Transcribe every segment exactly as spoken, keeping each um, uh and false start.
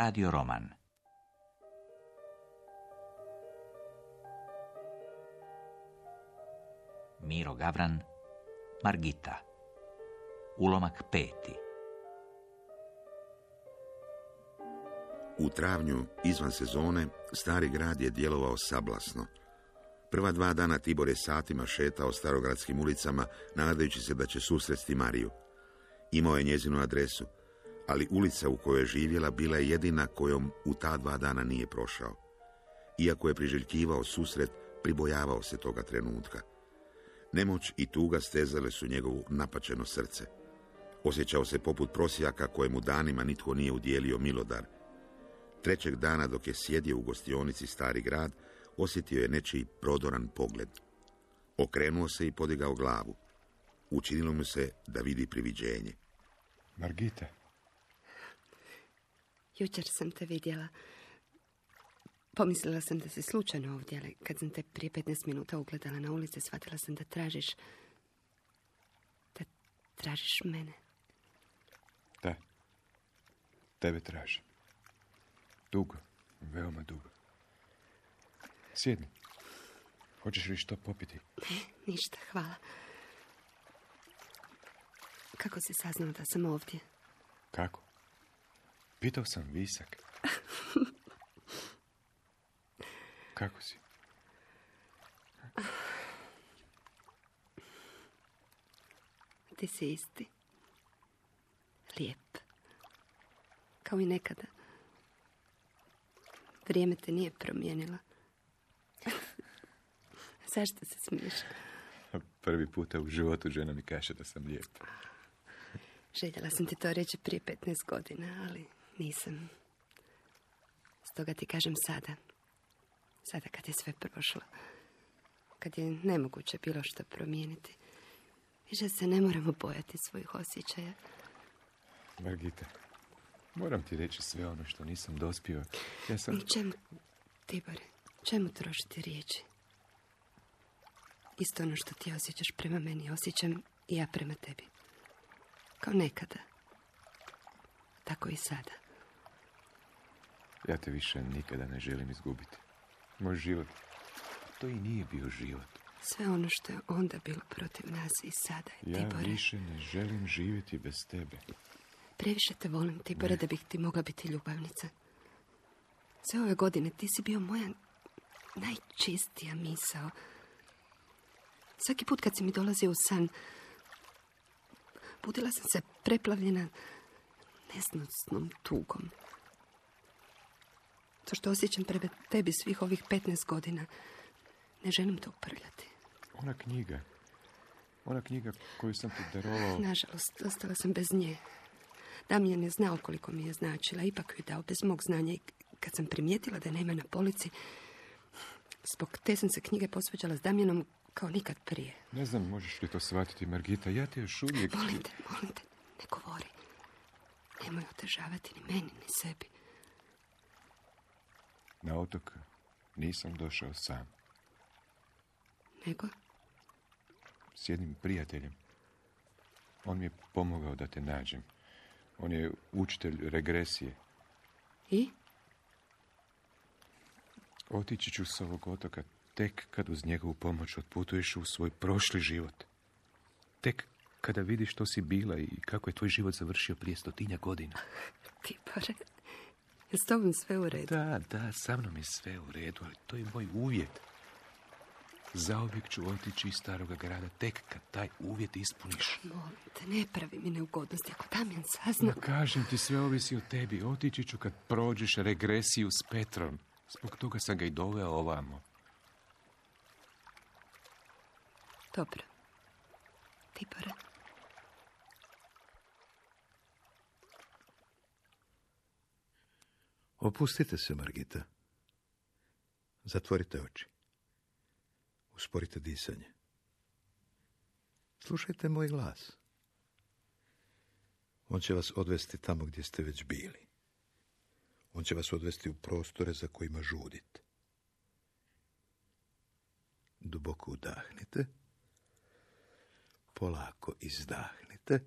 Radio Roman. Miro Gavran, Margita. Ulomak peti. U travnju, izvan sezone, Stari grad je djelovao sablasno. Prva dva dana Tibor je satima šetao starogradskim ulicama, nadajući se da će susresti Mariju. Imao je njezinu adresu, ali ulica u kojoj je živjela bila je jedina kojom u ta dva dana nije prošao. Iako je priželjkivao susret, pribojavao se toga trenutka. Nemoć i tuga stezale su njegovu napačeno srce. Osjećao se poput prosjaka kojemu danima nitko nije udijelio milodar. Trećeg dana, dok je sjedio u gostionici Stari grad, osjetio je nečiji prodoran pogled. Okrenuo se i podigao glavu. Učinilo mu se da vidi priviđenje. Margita. Jučer sam te vidjela. Pomislila sam da si slučajno ovdje, ali kad sam te prije petnaest minuta ugledala na ulici, shvatila sam da tražiš... Da tražiš mene. Da. Tebe tražim. Dugo. Veoma dugo. Sjedni. Hoćeš li što popiti? Ne, ništa, hvala. Kako si saznala da sam ovdje? Kako? Pitao sam Visak. Kako si? Ti si isti. Lijep. Kao i nekada. Vrijeme te nije promijenila. Zašto se smiješ? Prvi puta u životu žena mi kaže da sam lijep. Željela sam ti to reći prije petnaest godina, ali nisam. Stoga ti kažem sada. Sada kad je sve prošlo. Kad je nemoguće bilo što promijeniti. I da se ne moramo bojati svojih osjećaja. Margita, moram ti reći sve ono što nisam dospio. Ja sam... Čemu, Tibore, čemu trošiti riječi? Isto ono što ti osjećaš prema meni, osjećam i ja prema tebi. Kao nekada. Tako i sada. Ja te više nikada ne želim izgubiti. Moj život, to i nije bio život. Sve ono što je onda bilo protiv nas i sada je, ja, Tibore. Ja više ne želim živjeti bez tebe. Previše te volim, Tibore, da bih ti mogla biti ljubavnica. Sve ove godine ti si bio moja najčistija misao. Svaki put kad si mi dolazio u san, budila sam se preplavljena nesnosnom tugom. To što osjećam prema tebi svih ovih petnaest godina, ne želim to uprljati. Ona knjiga, ona knjiga koju sam ti darovao... Nažalost, ostala sam bez nje. Damjan je znao koliko mi je značila, ipak ju je dao bez mog znanja. I kad sam primijetila da nema na polici, zbog te sam se knjige posveđala s Damjanom kao nikad prije. Ne znam, možeš li to shvatiti, Margita, ja te još uvijek... Molim te, molim te, ne govori. Nemoj otežavati ni meni, ni sebi. Na otok nisam došao sam. Nego? S jednim prijateljem. On mi je pomogao da te nađem. On je učitelj regresije. I? Otići ću s ovog otoka tek kad uz njegovu pomoć otputuješ u svoj prošli život. Tek kada vidiš što si bila i kako je tvoj život završio prije stotinja godina. Tibore, je s tobom sve u redu? Da, da, sa mnom je sve u redu, ali to je moj uvjet. Zauvijek ću otići iz Staroga grada tek kad taj uvjet ispuniš. Molim te, ne pravi mi neugodnosti ako Damjan sazna. No, kažem ti, sve ovisi o tebi. Otići ću kad prođeš regresiju s Petrom. Zbog toga sam ga i doveo ovamo. Dobro. Tibore. Opustite se, Margita. Zatvorite oči. Usporite disanje. Slušajte moj glas. On će vas odvesti tamo gdje ste već bili. On će vas odvesti u prostore za kojima žudite. Duboko udahnite. Polako izdahnite.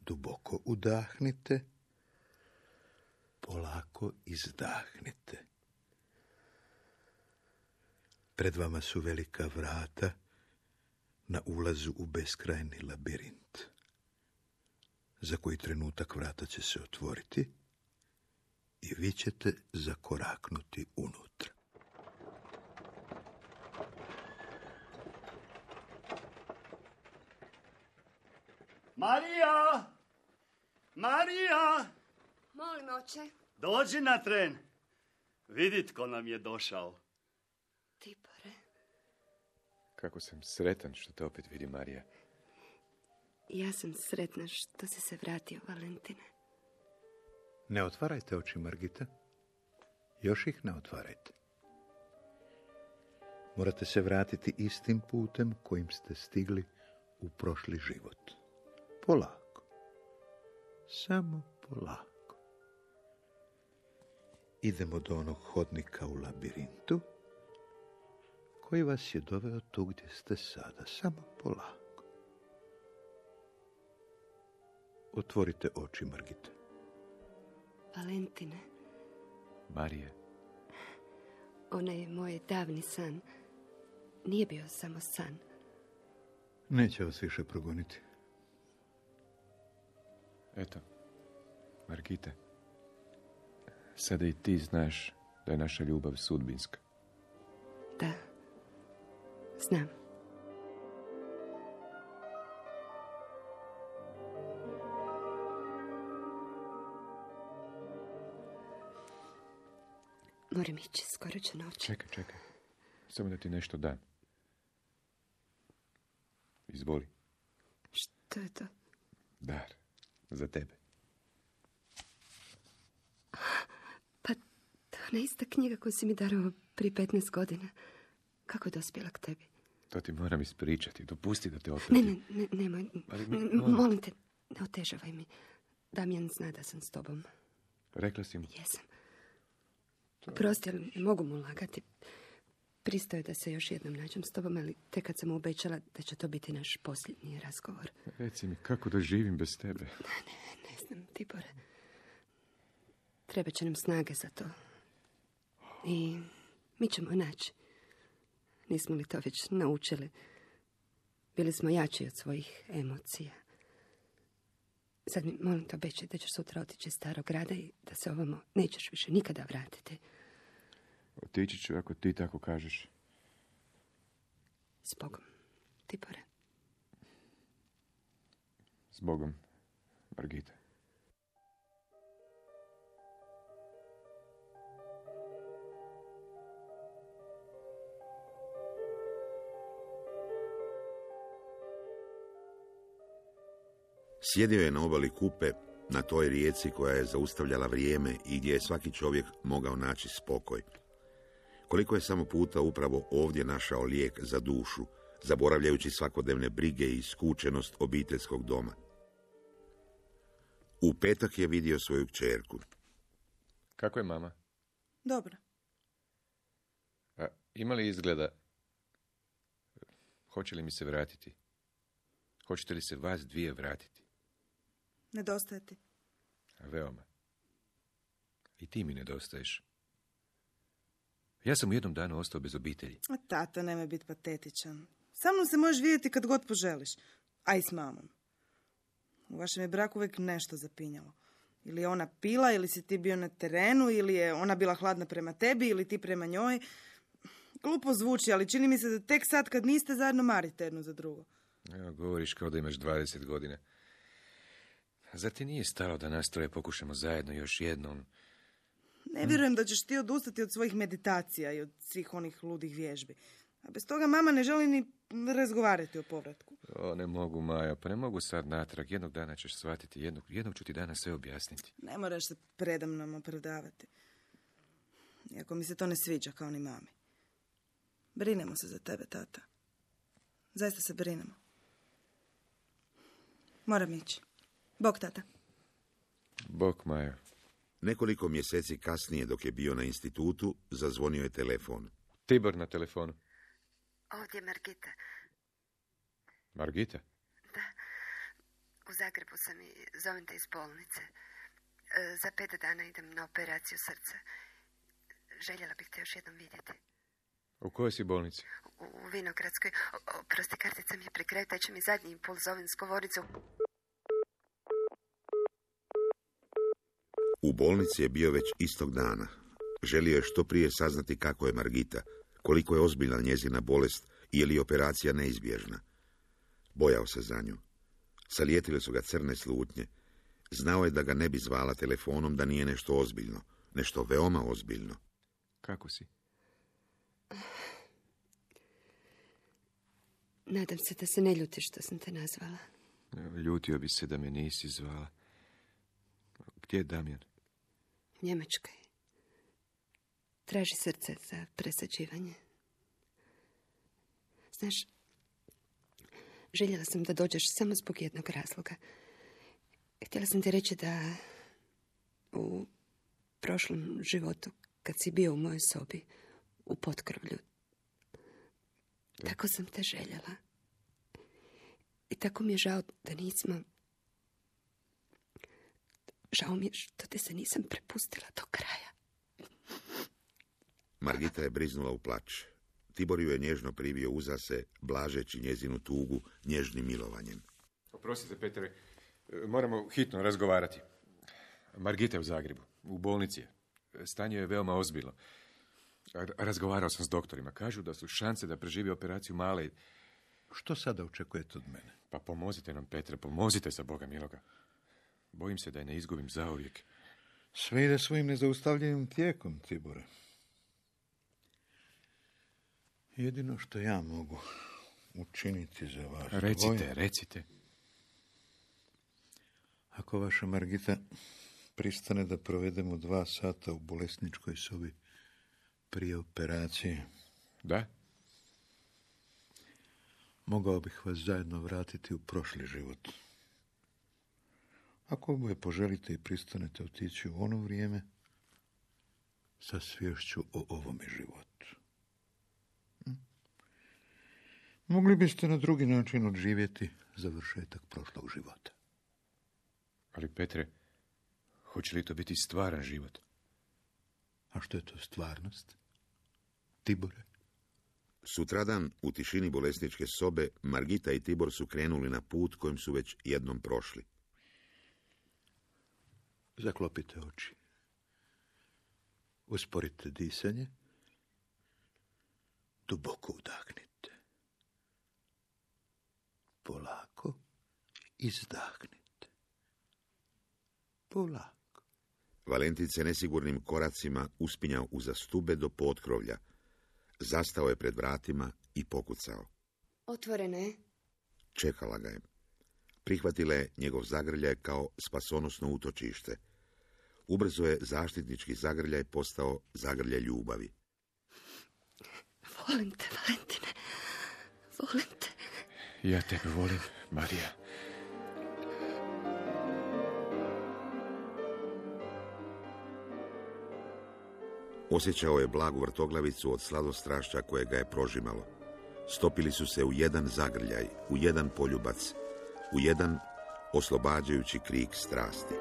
Duboko udahnite. polako izdahnite. Pred vama su velika vrata na ulazu u beskrajni labirint. Za koji trenutak vrata će se otvoriti i vi ćete zakoraknuti unutra. Marija! Marija! Molim, oče. Dođi na tren. Vidi tko nam je došao. Tibore. Kako sam sretan što te opet vidi, Marija. Ja sam sretna što si se vratio, Valentine. Ne otvarajte oči, Margita. Još ih ne otvarajte. Morate se vratiti istim putem kojim ste stigli u prošli život. Polako. Samo polako. Idemo do onog hodnika u labirintu koji vas je doveo tu gdje ste sada. Samo polako. Otvorite oči, Margita. Valentine. Marije. Onaj moj davni san nije bio samo san. Neće vas više progoniti. Eto, Margita, sada i ti znaš da je naša ljubav sudbinska. Da, znam. Moram ići, skoro će noć. Čekaj, čekaj. Samo da ti nešto dam. Izvoli. Što je to? Dar. Za tebe. Pa to je ona ista knjiga koju si mi darovao prije petnaest godina. Kako je dospjela k tebi? To ti moram ispričati. Dopusti da te otpratim. Ne, ne, ne, nemoj. Ali, mi, molim. molim te, ne otežavaj mi. Damjan zna da sam s tobom. Rekla si mu. Jesam. Prosti, ali ne mogu mu lagati. Pristao je da se još jednom nađem s tobom, ali tek kad sam mu obećala da će to biti naš posljednji razgovor. Reci mi, kako da živim bez tebe? Ne, ne, ne znam, Tibore. Treba će nam snage za to. I mi ćemo naći. Nismo li to već naučili? Bili smo jači od svojih emocija. Sad mi, molim te, obećaj da ćeš sutra otići iz starog grada i da se ovamo nećeš više nikada vratiti. Otići ću ako ti tako kažeš. S Bogom, Tibore. S Bogom, Margita. Sjedio je na obali Kupe, na toj rijeci koja je zaustavljala vrijeme i gdje je svaki čovjek mogao naći spokoj. Koliko je samo puta upravo ovdje našao lijek za dušu, zaboravljajući svakodnevne brige i skučenost obiteljskog doma. U petak je vidio svoju kćerku. Kako je mama? Dobro. A ima li izgleda? Hoće li mi se vratiti? Hoćete li se vas dvije vratiti? Nedostaje ti. Veoma. I ti mi nedostaješ. Ja sam u jednom danu ostao bez obitelji. A tata, nemoj biti patetičan. Sa mnom se možeš vidjeti kad god poželiš. A i s mamom. U vašem je braku uvijek nešto zapinjalo. Ili je ona pila, ili si ti bio na terenu, ili je ona bila hladna prema tebi, ili ti prema njoj. Glupo zvuči, ali čini mi se da tek sad kad niste zajedno marite jedno za drugo. Evo, govoriš kao da imaš dvadeset godina. Zar ti nije stalo da nas troje pokušamo zajedno još jednom? Ne vjerujem da ćeš ti odustati od svojih meditacija i od svih onih ludih vježbi. A bez toga mama ne želi ni razgovarati o povratku. O, ne mogu, Maja, pa ne mogu sad natrag. Jednog dana ćeš shvatiti, jednog, jednog ću ti danas sve objasniti. Ne moraš se predamnom opravdavati. Iako mi se to ne sviđa kao ni mami. Brinemo se za tebe, tata. Zaista se brinemo. Moram ići. Bog, tata. Bog, Maja. Nekoliko mjeseci kasnije, dok je bio na institutu, zazvonio je telefon. Tibor na telefonu. Ovdje, Margita. Margita? Da. U Zagrebu sam i zovem te iz bolnice. Za pet dana idem na operaciju srca. Željela bih te još jednom vidjeti. U kojoj si bolnici? U, u Vinogradskoj. O, prosti, kartica mi je pri kraju, teče mi zadnji impuls, zovem s govornicu. U bolnici je bio već istog dana. Želio je što prije saznati kako je Margita, koliko je ozbiljna njezina bolest i je li operacija neizbježna. Bojao se za nju. Salijetile su ga crne slutnje. Znao je da ga ne bi zvala telefonom da nije nešto ozbiljno, nešto veoma ozbiljno. Kako si? Nadam se da se ne ljutiš što sam te nazvala. Ljutio bi se da me nisi zvala. Gdje je Damjan? Njemačka je. Traži srce za presađivanje. Znaš, željela sam da dođeš samo zbog jednog razloga. Htjela sam ti reći da u prošlom životu, kad si bio u mojoj sobi, u potkrovlju, da. Tako sam te željela. I tako mi je žao da nismo... Žao mi je što te se nisam prepustila do kraja. Margita je briznula u plać. Tibor ju je nježno privio uza se, blažeći njezinu tugu nježnim milovanjem. Oprostite, Petre, moramo hitno razgovarati. Margita je u Zagrebu, u bolnici je. Stanje je veoma ozbiljno. Razgovarao sam s doktorima. Kažu da su šanse da preživi operaciju male. Što sada očekujete od mene? Pa pomozite nam, Petre, pomozite sa Boga miloga. Bojim se da je ne izgubim zauvijek. Sve ide svojim nezaustavljenim tijekom, Tibore. Jedino što ja mogu učiniti za vas... Recite, dvoje, recite. Ako vaša Margita pristane da provedemo dva sata u bolesničkoj sobi prije operacije... Da? Mogao bih vas zajedno vratiti u prošli život. Ako oboje poželite i pristanete otići u ono vrijeme sa svješću o ovome životu. Mogli biste na drugi način odživjeti završetak prošlog života. Ali, Petre, hoće li to biti stvaran život? A što je to stvarnost, Tibore? Sutradan, u tišini bolesničke sobe, Margita i Tibor su krenuli na put kojim su već jednom prošli. Zaklopite oči. Usporite disanje. Duboko udahnite. Polako izdahnite. Polako. Valentin se nesigurnim koracima uspinjao uza stube do potkrovlja. Zastao je pred vratima i pokucao. Otvoreno je. Čekala ga je. Prihvatila je njegov zagrljaj kao spasonosno utočište. Ubrzo je zaštitnički zagrljaj postao zagrljaj ljubavi. Volim te, Valentine. Volim te. Ja tebe volim, Marija. Osjećao je blagu vrtoglavicu od sladostrašća koje ga je prožimalo. Stopili su se u jedan zagrljaj, u jedan poljubac, u jedan oslobađajući krik strasti.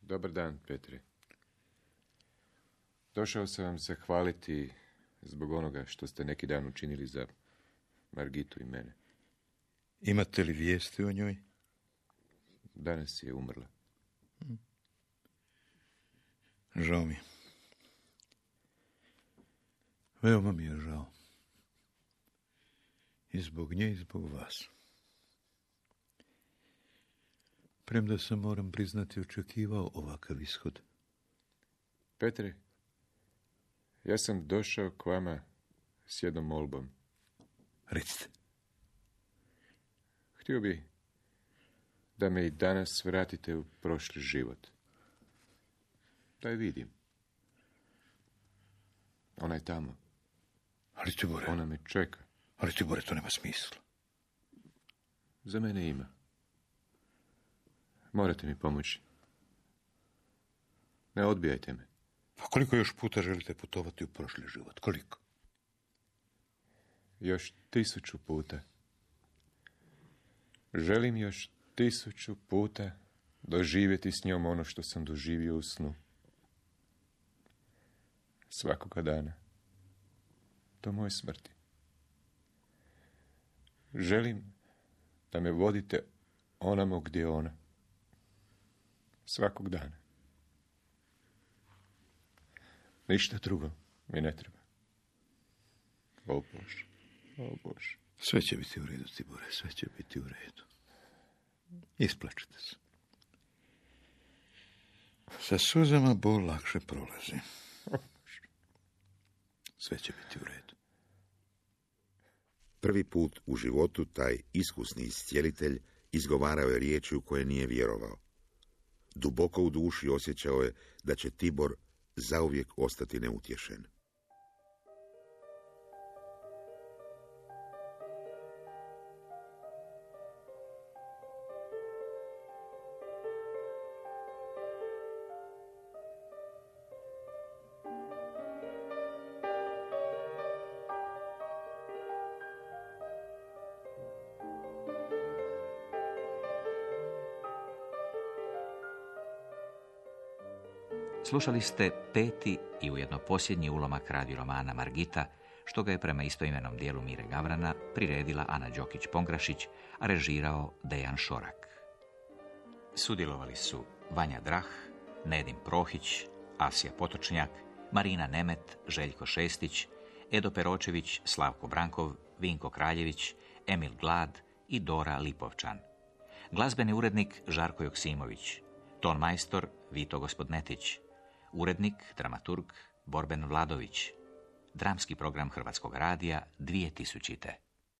Dobar dan, Petri. Došao sam vam se hvaliti zbog onoga što ste neki dan učinili za Margitu i mene. Imate li vijesti o njoj? Danas je umrla. Hmm. Žao mi je. Veoma mi je žao. I zbog nje i zbog vas. Premda sam, moram priznati, očekivao ovakav ishod. Petre, ja sam došao k vama s jednom molbom. Recite. Htio bih da me i danas vratite u prošli život. Da je vidim. Ona je tamo. Ali Tibore... Ona me čeka. Ali Tibore, to nema smisla. Za mene ima. Morate mi pomoći. Ne odbijajte me. A koliko još puta želite putovati u prošli život? Koliko? Još tisuću puta. Želim još tisuću puta doživjeti s njom ono što sam doživio u snu. Svakoga dana. Do moje smrti. Želim da me vodite onamo gdje je ona. Svakog dana. Ništa drugo mi ne treba. O Bože, o Bože. Sve će biti u redu, Tibore, sve će biti u redu. Isplačite se. Sa suzama bol lakše prolazi. Sve će biti u redu. Prvi put u životu taj iskusni iscijelitelj izgovarao je riječi u koje nije vjerovao. Duboko u duši osjećao je da će Tibor zauvijek ostati neutješen. Slušali ste peti i ujedno posljednji ulomak radio romana Margita, što ga je prema istoimenom dijelu Mire Gavrana priredila Ana Đokić-Pongrašić, a režirao Dejan Šorak. Sudjelovali su Vanja Drah, Nedim Prohić, Asija Potočnjak, Marina Nemet, Željko Šestić, Edo Peročević, Slavko Brankov, Vinko Kraljević, Emil Glad i Dora Lipovčan. Glazbeni urednik Žarko Joksimović, ton majstor Vito Gospodnetić, urednik, dramaturg Borben Vladović. Dramski program Hrvatskog radija dvije tisućite.